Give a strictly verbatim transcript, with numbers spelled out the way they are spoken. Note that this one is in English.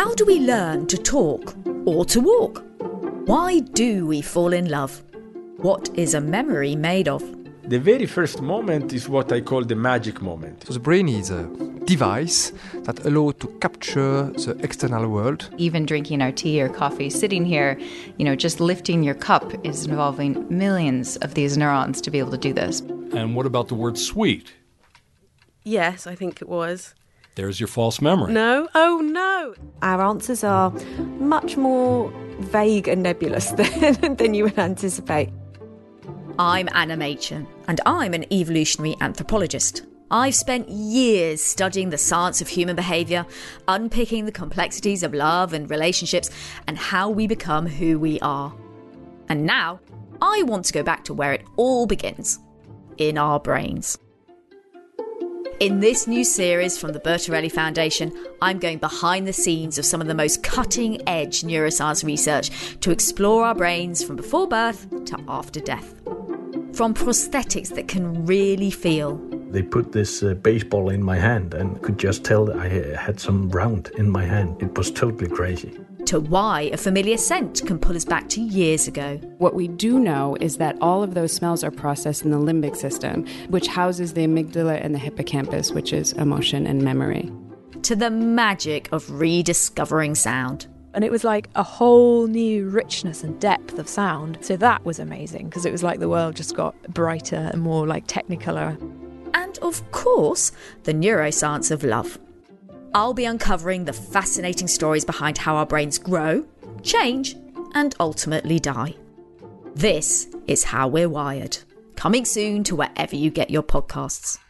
How do we learn to talk or to walk? Why do we fall in love? What is a memory made of? The very first moment is what I call the magic moment. So the brain is a device that allows to capture the external world. Even drinking our tea or coffee, sitting here, you know, just lifting your cup is involving millions of these neurons to be able to do this. And what about the word sweet? Yes, I think it was. There's your false memory. No, oh no. Our answers are much more vague and nebulous than, than you would anticipate. I'm Anna Machin, and I'm an evolutionary anthropologist. I've spent years studying the science of human behaviour, unpicking the complexities of love and relationships, and how we become who we are. And now, I want to go back to where it all begins, in our brains. In this new series from the Bertarelli Foundation, I'm going behind the scenes of some of the most cutting-edge neuroscience research to explore our brains from before birth to after death. From prosthetics that can really feel. They put this uh, baseball in my hand and could just tell that I had some round in my hand. It was totally crazy. To why a familiar scent can pull us back to years ago. What we do know is that all of those smells are processed in the limbic system, which houses the amygdala and the hippocampus, which is emotion and memory. To the magic of rediscovering sound. And it was like a whole new richness and depth of sound. So that was amazing, because it was like the world just got brighter and more like technicolor. And of course, the neuroscience of love. I'll be uncovering the fascinating stories behind how our brains grow, change, and ultimately die. This is How We're Wired. Coming soon to wherever you get your podcasts.